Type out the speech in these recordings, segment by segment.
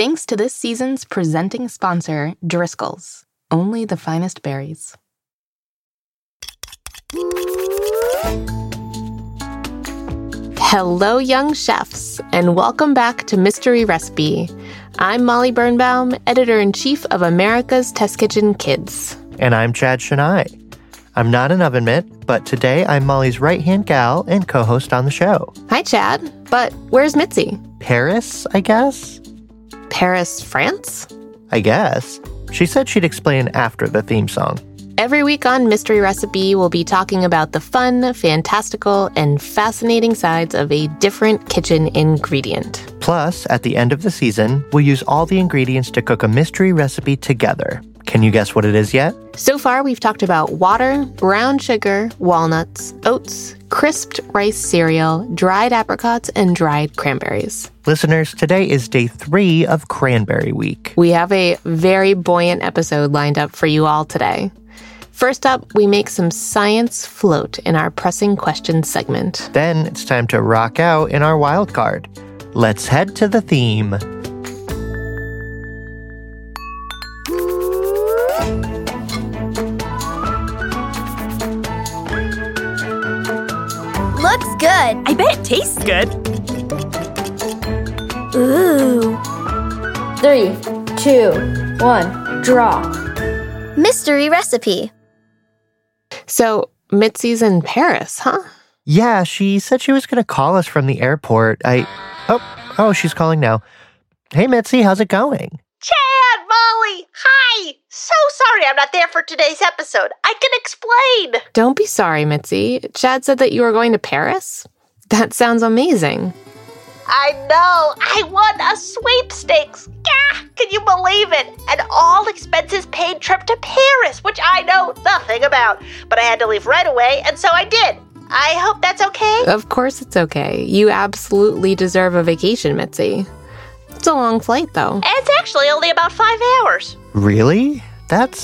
Thanks to this season's presenting sponsor, Driscoll's. Only the finest berries. Hello, young chefs, and welcome back to Mystery Recipe. I'm Molly Birnbaum, Editor-in-Chief of America's Test Kitchen Kids. And I'm Chad Shani. I'm not an oven mitt, but today I'm Molly's right-hand gal and co-host on the show. Hi, Chad. But where's Mitzi? Paris, I guess? Paris, France? I guess. She said she'd explain after the theme song. Every week on Mystery Recipe, we'll be talking about the fun, fantastical, and fascinating sides of a different kitchen ingredient. Plus, at the end of the season, we'll use all the ingredients to cook a mystery recipe together. Can you guess what it is yet? So far, we've talked about water, brown sugar, walnuts, oats, crisped rice cereal, dried apricots, and dried cranberries. Listeners, today is day 3 of Cranberry Week. We have a very buoyant episode lined up for you all today. First up, we make some science float in our pressing question segment. Then it's time to rock out in our wild card. Let's head to the theme. Looks good. I bet it tastes good. Ooh. 3, 2, 1, draw. Mystery Recipe. So, Mitzi's in Paris, huh? Yeah, she said she was going to call us from the airport. Oh, she's calling now. Hey, Mitzi, how's it going? Chad, Molly, hi. So sorry I'm not there for today's episode. I can explain. Don't be sorry, Mitzi. Chad said that you were going to Paris? That sounds amazing. I know. I won a sweepstakes. Yeah, can you believe it? An all-expenses-paid trip to Paris, which I know nothing about. But I had to leave right away, and so I did. I hope that's okay? Of course it's okay. You absolutely deserve a vacation, Mitzi. It's a long flight, though. And it's actually only about 5 hours. Really? That's,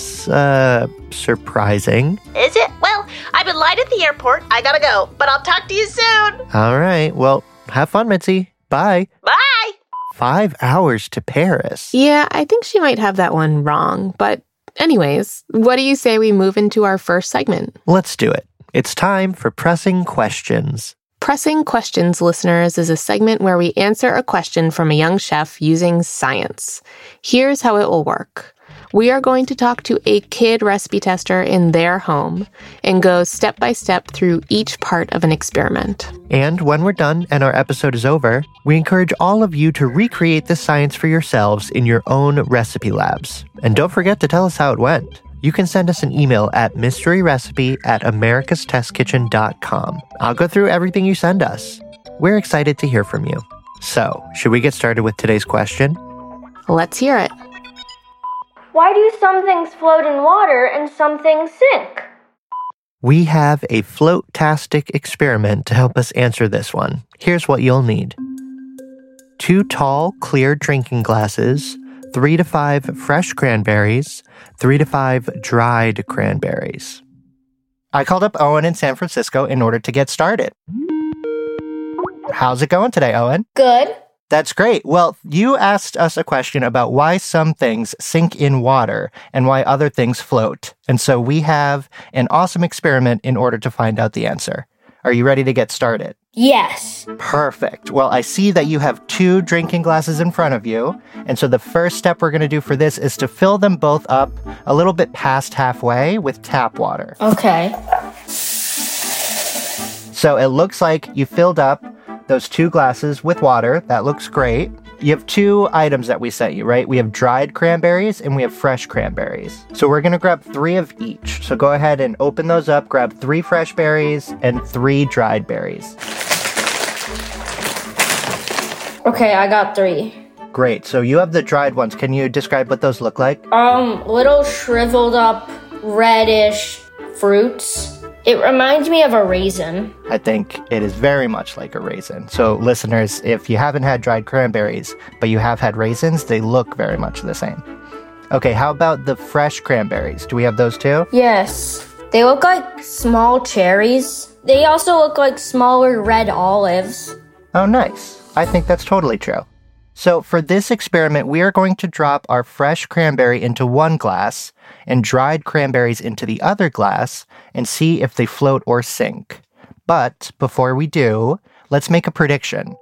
surprising. Is it? Well, I've been lined at the airport. I gotta go. But I'll talk to you soon. All right. Well, have fun, Mitzi. Bye. Bye! 5 hours to Paris. Yeah, I think she might have that one wrong. But anyways, what do you say we move into our first segment? Let's do it. It's time for Pressing Questions. Pressing Questions, listeners, is a segment where we answer a question from a young chef using science. Here's how it will work. We are going to talk to a kid recipe tester in their home and go step by step through each part of an experiment. And when we're done and our episode is over, we encourage all of you to recreate this science for yourselves in your own recipe labs. And don't forget to tell us how it went. You can send us an email at mysteryrecipe@americastestkitchen.com. I'll go through everything you send us. We're excited to hear from you. So, should we get started with today's question? Let's hear it. Why do some things float in water and some things sink? We have a float-tastic experiment to help us answer this one. Here's what you'll need. 2 tall, clear drinking glasses, 3 to 5 fresh cranberries, 3 to 5 dried cranberries. I called up Owen in San Francisco in order to get started. How's it going today, Owen? Good. That's great. Well, you asked us a question about why some things sink in water and why other things float. And so we have an awesome experiment in order to find out the answer. Are you ready to get started? Yes. Perfect. Well, I see that you have 2 drinking glasses in front of you. And so the first step we're going to do for this is to fill them both up a little bit past halfway with tap water. Okay. So it looks like you filled up those 2 glasses with water. That looks great. You have 2 items that we sent you, right? We have dried cranberries and we have fresh cranberries. So we're going to grab 3 of each. So go ahead and open those up. Grab 3 fresh berries and 3 dried berries. Okay, I got 3. Great. So you have the dried ones. Can you describe what those look like? Little shriveled up reddish fruits. It reminds me of a raisin. I think it is very much like a raisin. So, listeners, if you haven't had dried cranberries, but you have had raisins, they look very much the same. Okay, how about the fresh cranberries? Do we have those too? Yes. They look like small cherries. They also look like smaller red olives. Oh, nice. I think that's totally true. So for this experiment, we are going to drop our fresh cranberry into one glass and dried cranberries into the other glass and see if they float or sink. But before we do, let's make a prediction.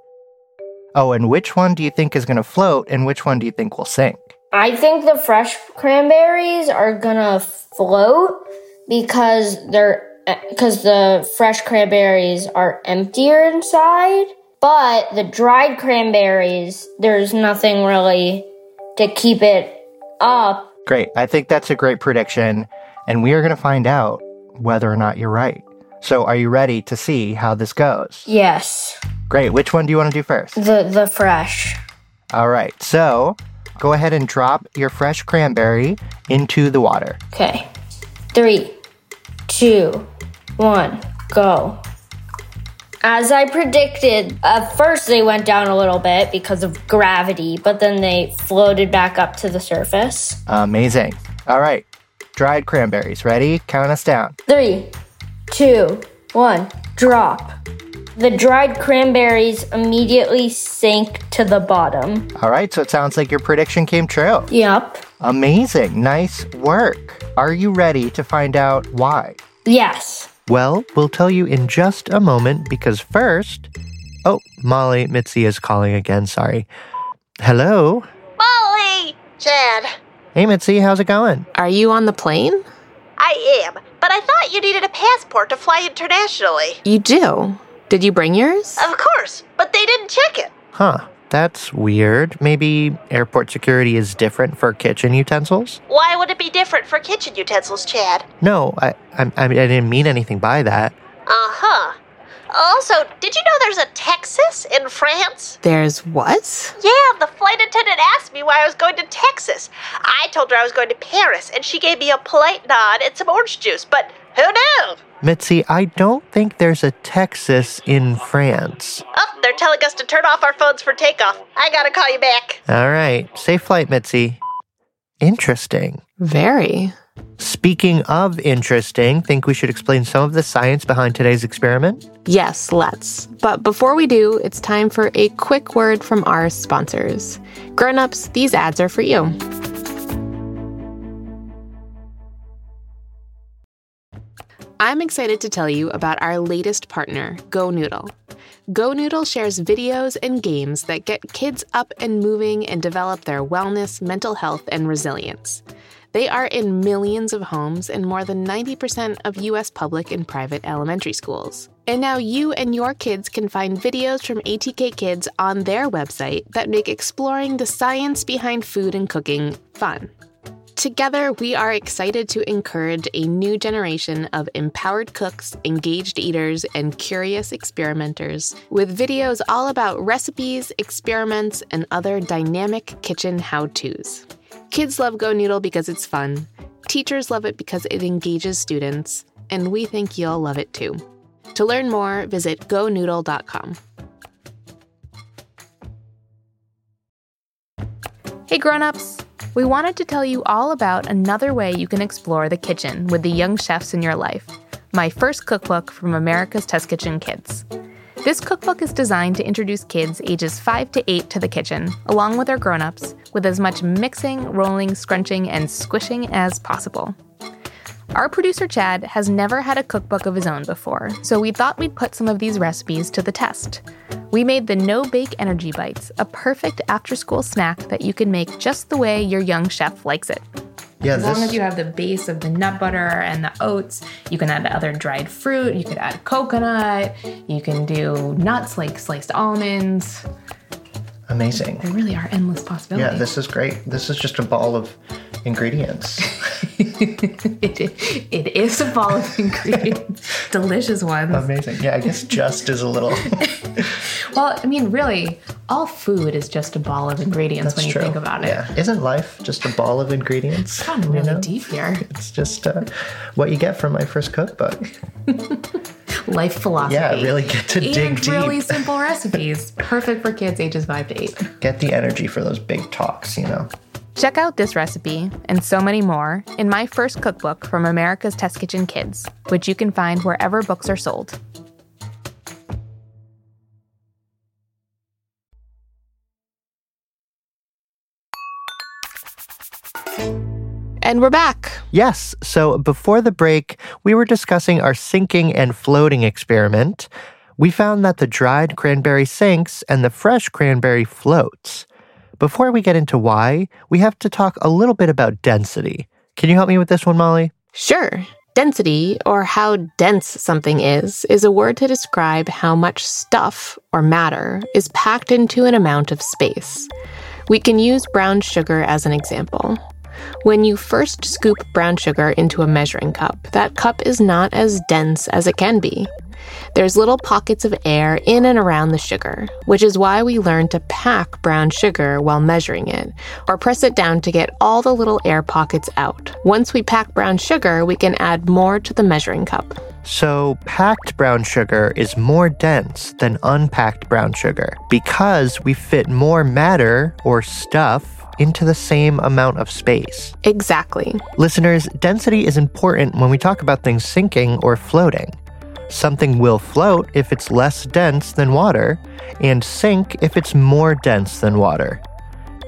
Oh, and which one do you think is going to float and which one do you think will sink? I think the fresh cranberries are going to float because the fresh cranberries are emptier inside. But the dried cranberries, there's nothing really to keep it up. Great. I think that's a great prediction. And we are going to find out whether or not you're right. So are you ready to see how this goes? Yes. Great. Which one do you want to do first? The fresh. All right. So go ahead and drop your fresh cranberry into the water. Okay. 3, 2, 1, go. As I predicted, at first they went down a little bit because of gravity, but then they floated back up to the surface. Amazing. All right. Dried cranberries. Ready? Count us down. 3, 2, 1, drop. The dried cranberries immediately sank to the bottom. All right. So it sounds like your prediction came true. Yep. Amazing. Nice work. Are you ready to find out why? Yes. Well, we'll tell you in just a moment because first... Oh, Molly, Mitzi is calling again, sorry. Hello? Molly! Chad. Hey, Mitzi, how's it going? Are you on the plane? I am, but I thought you needed a passport to fly internationally. You do? Did you bring yours? Of course, but they didn't check it. Huh, that's weird. Maybe airport security is different for kitchen utensils? Why would it be different for kitchen utensils, Chad? No, I didn't mean anything by that. Uh-huh. Also, did you know there's a Texas in France? There's what? Yeah, the flight attendant asked me why I was going to Texas. I told her I was going to Paris, and she gave me a polite nod and some orange juice, but who knew? Mitzi, I don't think there's a Texas in France. Oh, they're telling us to turn off our phones for takeoff. I gotta call you back. All right. Safe flight, Mitzi. Interesting. Very. Speaking of interesting, think we should explain some of the science behind today's experiment? Yes, let's. But before we do, it's time for a quick word from our sponsors. Grown-ups, these ads are for you. I'm excited to tell you about our latest partner, GoNoodle. GoNoodle shares videos and games that get kids up and moving and develop their wellness, mental health, and resilience. They are in millions of homes and more than 90% of U.S. public and private elementary schools. And now you and your kids can find videos from ATK Kids on their website that make exploring the science behind food and cooking fun. Together, we are excited to encourage a new generation of empowered cooks, engaged eaters, and curious experimenters with videos all about recipes, experiments, and other dynamic kitchen how-tos. Kids love GoNoodle because it's fun, teachers love it because it engages students, and we think you'll love it too. To learn more, visit GoNoodle.com. Hey grown-ups! We wanted to tell you all about another way you can explore the kitchen with the young chefs in your life, my first cookbook from America's Test Kitchen Kids. This cookbook is designed to introduce kids ages 5 to 8 to the kitchen, along with their grown-ups, with as much mixing, rolling, scrunching, and squishing as possible. Our producer Chad has never had a cookbook of his own before, so we thought we'd put some of these recipes to the test. We made the No-Bake Energy Bites, a perfect after-school snack that you can make just the way your young chef likes it. Yeah, as long as you have the base of the nut butter and the oats, you can add other dried fruit, you could add coconut, you can do nuts like sliced almonds. Amazing. There really are endless possibilities. Yeah, this is great. This is just a ball of ingredients. It is a ball of ingredients. Delicious ones. Amazing. Yeah, I guess just is a little... Well, I mean, really, all food is just a ball of ingredients. That's when you true. Think about it. Yeah. Isn't life just a ball of ingredients? It's gotten really deep here. It's just what you get from my first cookbook. Life philosophy. Yeah, really get to dig deep. Really simple recipes. Perfect for kids ages 5 to 8. Get the energy for those big talks, you know. Check out this recipe and so many more in my first cookbook from America's Test Kitchen Kids, which you can find wherever books are sold. And we're back. Yes. So before the break, we were discussing our sinking and floating experiment. We found that the dried cranberry sinks and the fresh cranberry floats. Before we get into why, we have to talk a little bit about density. Can you help me with this one, Molly? Sure. Density, or how dense something is a word to describe how much stuff or matter is packed into an amount of space. We can use brown sugar as an example. When you first scoop brown sugar into a measuring cup, that cup is not as dense as it can be. There's little pockets of air in and around the sugar, which is why we learn to pack brown sugar while measuring it, or press it down to get all the little air pockets out. Once we pack brown sugar, we can add more to the measuring cup. So packed brown sugar is more dense than unpacked brown sugar because we fit more matter or stuff into the same amount of space. Exactly. Listeners, density is important when we talk about things sinking or floating. Something will float if it's less dense than water, and sink if it's more dense than water.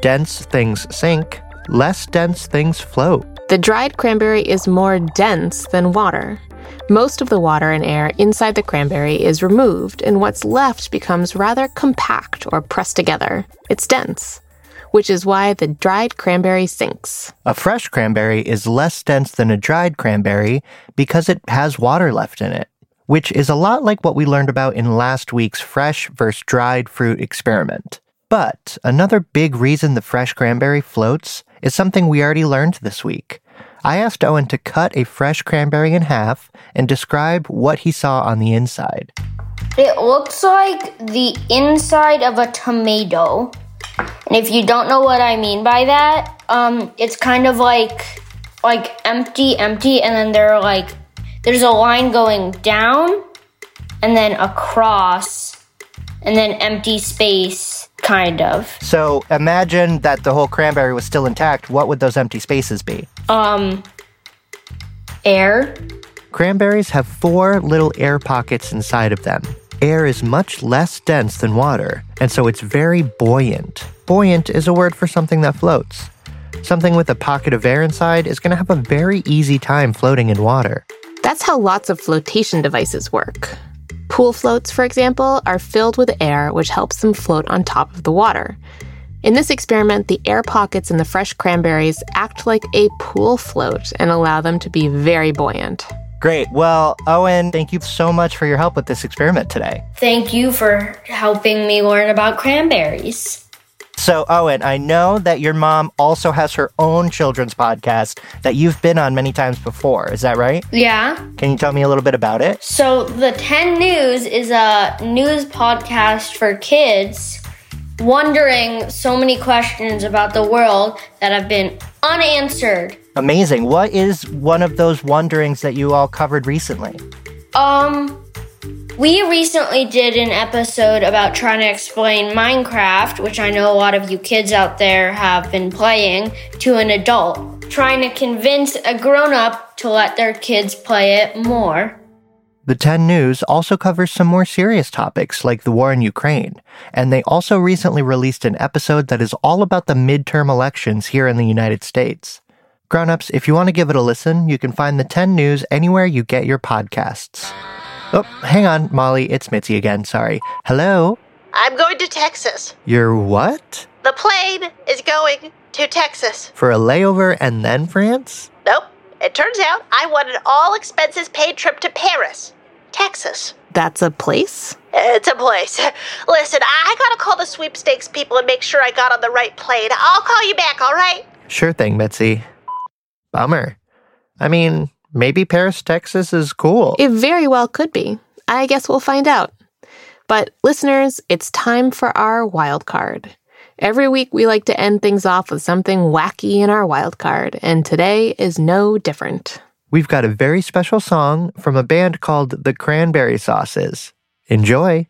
Dense things sink, less dense things float. The dried cranberry is more dense than water. Most of the water and air inside the cranberry is removed, and what's left becomes rather compact or pressed together. It's dense, which is why the dried cranberry sinks. A fresh cranberry is less dense than a dried cranberry because it has water left in it, which is a lot like what we learned about in last week's fresh versus dried fruit experiment. But another big reason the fresh cranberry floats is something we already learned this week. I asked Owen to cut a fresh cranberry in half and describe what he saw on the inside. It looks like the inside of a tomato. And if you don't know what I mean by that, it's kind of like empty, and then there's a line going down, and then across, and then empty space, kind of. So imagine that the whole cranberry was still intact. What would those empty spaces be? Air. Cranberries have 4 little air pockets inside of them. Air is much less dense than water, and so it's very buoyant. Buoyant is a word for something that floats. Something with a pocket of air inside is going to have a very easy time floating in water. That's how lots of flotation devices work. Pool floats, for example, are filled with air, which helps them float on top of the water. In this experiment, the air pockets in the fresh cranberries act like a pool float and allow them to be very buoyant. Great. Well, Owen, thank you so much for your help with this experiment today. Thank you for helping me learn about cranberries. So, Owen, I know that your mom also has her own children's podcast that you've been on many times before. Is that right? Yeah. Can you tell me a little bit about it? So, The 10 News is a news podcast for kids wondering so many questions about the world that have been unanswered. Amazing. What is one of those wonderings that you all covered recently? We recently did an episode about trying to explain Minecraft, which I know a lot of you kids out there have been playing, to an adult, trying to convince a grown-up to let their kids play it more. The 10 News also covers some more serious topics like the war in Ukraine, and they also recently released an episode that is all about the midterm elections here in the United States. Grown-ups, if you want to give it a listen, you can find the 10 News anywhere you get your podcasts. Oh, hang on, Molly. It's Mitzi again. Sorry. Hello? I'm going to Texas. You're what? The plane is going to Texas. For a layover and then France? Nope. It turns out I want an all-expenses-paid trip to Paris, Texas. That's a place? It's a place. Listen, I gotta call the sweepstakes people and make sure I got on the right plane. I'll call you back, all right? Sure thing, Mitzi. Bummer. I mean, maybe Paris, Texas is cool. It very well could be. I guess we'll find out. But listeners, it's time for our wild card. Every week we like to end things off with something wacky in our wild card, and today is no different. We've got a very special song from a band called The Cranberry Sauces. Enjoy.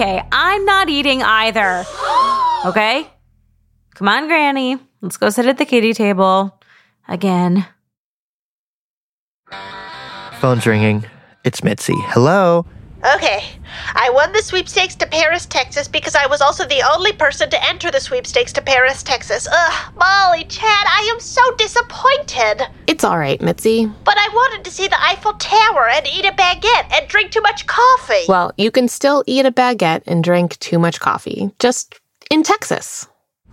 Okay, I'm not eating either. Okay? Come on, Granny. Let's go sit at the kiddie table. Again. Phone's ringing. It's Mitzi. Hello? Okay. I won the sweepstakes to Paris, Texas, because I was also the only person to enter the sweepstakes to Paris, Texas. Ugh, Molly, Chad, I am so disappointed. It's all right, Mitzi. But I wanted to see the Eiffel Tower and eat a baguette and drink too much coffee. Well, you can still eat a baguette and drink too much coffee. Just in Texas.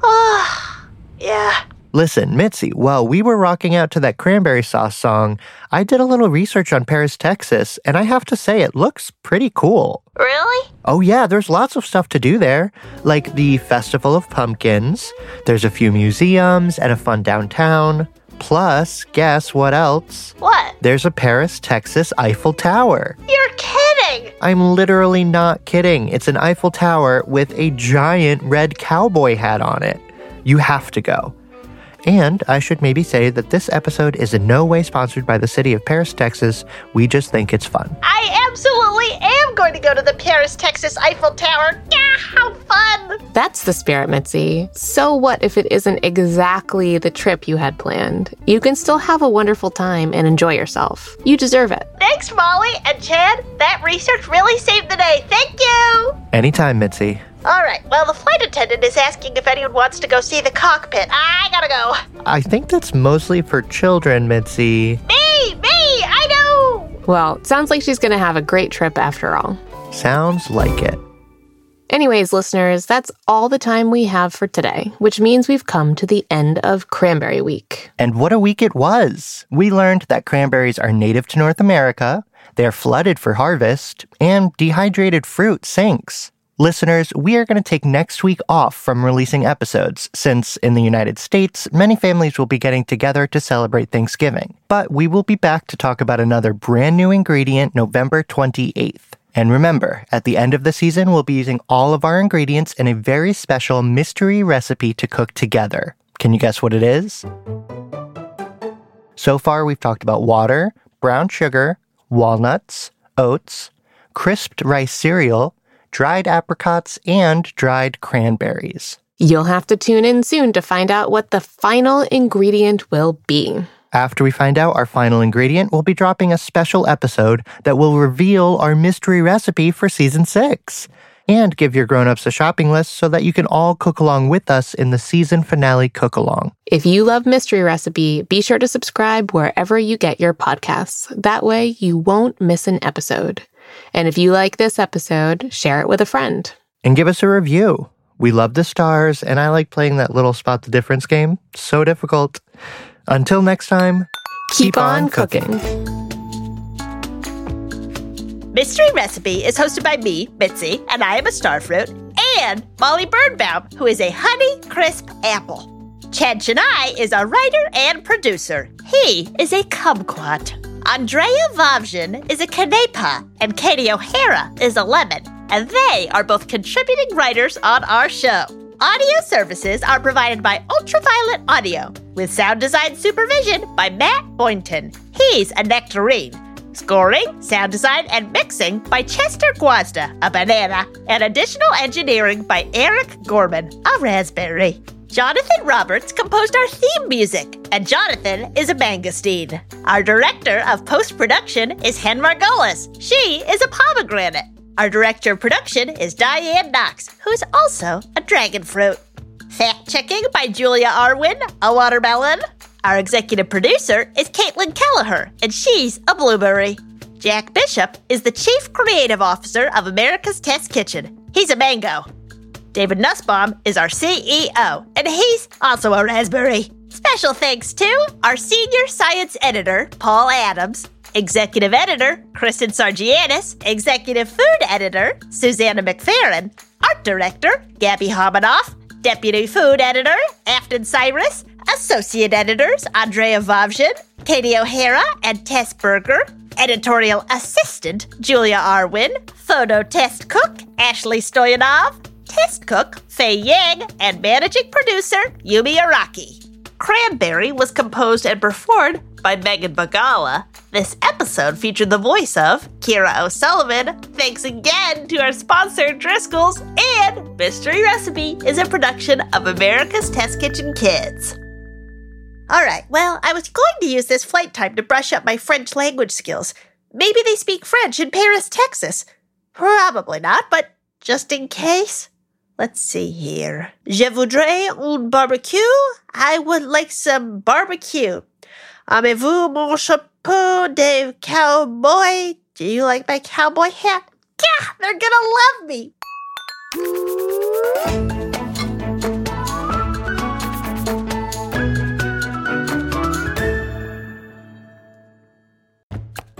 Ugh. Yeah. Listen, Mitzi, while we were rocking out to that cranberry sauce song, I did a little research on Paris, Texas, and I have to say it looks pretty cool. Really? Oh yeah, there's lots of stuff to do there, like the Festival of Pumpkins. There's a few museums and a fun downtown. Plus, guess what else? What? There's a Paris, Texas Eiffel Tower. You're kidding! I'm literally not kidding. It's an Eiffel Tower with a giant red cowboy hat on it. You have to go. And I should maybe say that this episode is in no way sponsored by the city of Paris, Texas. We just think it's fun. I absolutely am going to go to the Paris, Texas Eiffel Tower. Yeah, how fun! That's the spirit, Mitzi. So what if it isn't exactly the trip you had planned? You can still have a wonderful time and enjoy yourself. You deserve it. Thanks, Molly and Chad. That research really saved the day. Thank you! Anytime, Mitzi. All right, well, the flight attendant is asking if anyone wants to go see the cockpit. I gotta go. I think that's mostly for children, Mitzi. Me, I know! Well, sounds like she's gonna have a great trip after all. Sounds like it. Anyways, listeners, that's all the time we have for today, which means we've come to the end of Cranberry Week. And what a week it was! We learned that cranberries are native to North America, they're flooded for harvest, and dehydrated fruit sinks. Listeners, we are going to take next week off from releasing episodes, since in the United States, many families will be getting together to celebrate Thanksgiving. But we will be back to talk about another brand new ingredient November 28th. And remember, at the end of the season, we'll be using all of our ingredients in a very special mystery recipe to cook together. Can you guess what it is? So far, we've talked about water, brown sugar, walnuts, oats, crisped rice cereal, dried apricots, and dried cranberries. You'll have to tune in soon to find out what the final ingredient will be. After we find out our final ingredient, we'll be dropping a special episode that will reveal our mystery recipe for Season 6. And give your grown-ups a shopping list so that you can all cook along with us in the season finale cook-along. If you love Mystery Recipe, be sure to subscribe wherever you get your podcasts. That way, you won't miss an episode. And if you like this episode, share it with a friend. And give us a review. We love the stars, and I like playing that little spot the difference game. So difficult. Until next time, keep on cooking. Mystery Recipe is hosted by me, Mitzi, and I am a starfruit, and Molly Birnbaum, who is a honey crisp apple. Chad Shani is a writer and producer. He is a kumquat. Andrea Vavshin is a kanepa, and Katie O'Hara is a lemon, and they are both contributing writers on our show. Audio services are provided by Ultraviolet Audio, with sound design supervision by Matt Boynton. He's a nectarine. Scoring, sound design, and mixing by Chester Gwazda, a banana, and additional engineering by Eric Gorman, a raspberry. Jonathan Roberts composed our theme music, and Jonathan is a mangosteen. Our director of post-production is Hen Margolis. She is a pomegranate. Our director of production is Diane Knox, who is also a dragon fruit. Fact-checking by Julia Arwin, a watermelon. Our executive producer is Caitlin Kelleher, and she's a blueberry. Jack Bishop is the chief creative officer of America's Test Kitchen. He's a mango. David Nussbaum is our CEO, and he's also a raspberry. Special thanks to our senior science editor, Paul Adams, executive editor, Kristen Sarigianis, executive food editor, Susanna McFerrin, art director, Gabby Homanoff, deputy food editor, Afton Cyrus, associate editors, Andrea Vavshin, Katie O'Hara, and Tess Berger, editorial assistant, Julia Arwin, photo test cook, Ashley Stoyanov, test cook, Faye Yang, and managing producer, Yumi Araki. Cranberry was composed and performed by Megan Bagala. This episode featured the voice of Kira O'Sullivan. Thanks again to our sponsor, Driscoll's, and Mystery Recipe is a production of America's Test Kitchen Kids. All right, well, I was going to use this flight time to brush up my French language skills. Maybe they speak French in Paris, Texas. Probably not, but just in case. Let's see here. Je voudrais un barbecue. I would like some barbecue. Avez-vous mon chapeau de cowboy? Do you like my cowboy hat? Yeah, they're gonna love me.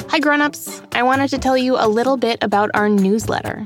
Hi, grown-ups. I wanted to tell you a little bit about our newsletter.